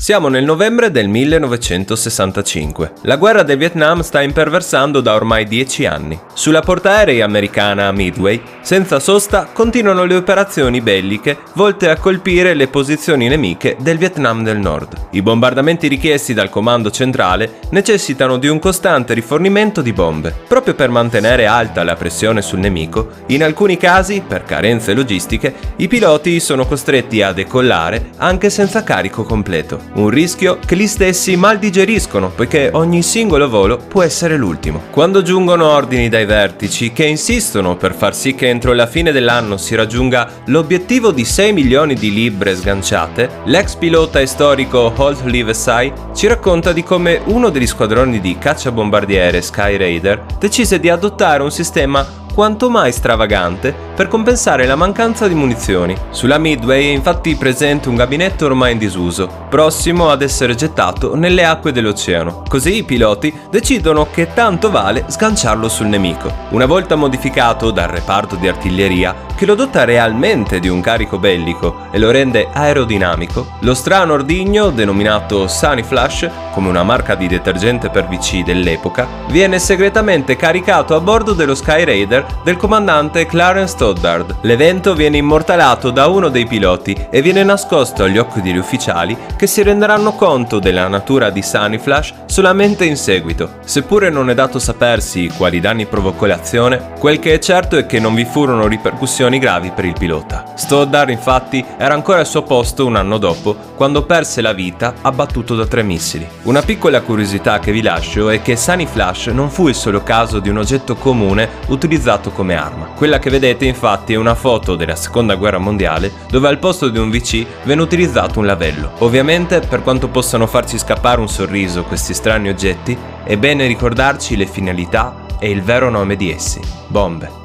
Siamo nel novembre del 1965. La guerra del Vietnam sta imperversando da ormai 10 anni. Sulla portaerei americana a Midway, senza sosta, continuano le operazioni belliche volte a colpire le posizioni nemiche del Vietnam del Nord. I bombardamenti richiesti dal comando centrale necessitano di un costante rifornimento di bombe. Proprio per mantenere alta la pressione sul nemico, in alcuni casi, per carenze logistiche, i piloti sono costretti a decollare anche senza carico completo. Un rischio che gli stessi mal digeriscono, poiché ogni singolo volo può essere l'ultimo. Quando giungono ordini dai vertici che insistono per far sì che entro la fine dell'anno si raggiunga l'obiettivo di 6 milioni di libbre sganciate, l'ex pilota e storico Holt Livesay ci racconta di come uno degli squadroni di cacciabombardiere Skyraider decise di adottare un sistema quanto mai stravagante per compensare la mancanza di munizioni. Sulla Midway è infatti presente un gabinetto ormai in disuso, prossimo ad essere gettato nelle acque dell'oceano. Così i piloti decidono che tanto vale sganciarlo sul nemico. Una volta modificato dal reparto di artiglieria, che lo dota realmente di un carico bellico e lo rende aerodinamico, lo strano ordigno, denominato Sani-Flush, come una marca di detergente per WC dell'epoca, viene segretamente caricato a bordo dello Skyraider del comandante Clarence Stoddard. L'evento viene immortalato da uno dei piloti e viene nascosto agli occhi degli ufficiali, che si renderanno conto della natura di Sani-Flush solamente in seguito. Seppure non è dato sapersi quali danni provocò l'azione, quel che è certo è che non vi furono ripercussioni gravi per il pilota. Stoddard infatti era ancora al suo posto un anno dopo, quando perse la vita abbattuto da 3 missili. Una piccola curiosità che vi lascio è che Sani-Flush non fu il solo caso di un oggetto comune utilizzato come arma. Quella che vedete infatti è una foto della seconda guerra mondiale dove al posto di un WC venne utilizzato un lavello. Ovviamente, per quanto possano farci scappare un sorriso questi strani oggetti, è bene ricordarci le finalità e il vero nome di essi: bombe.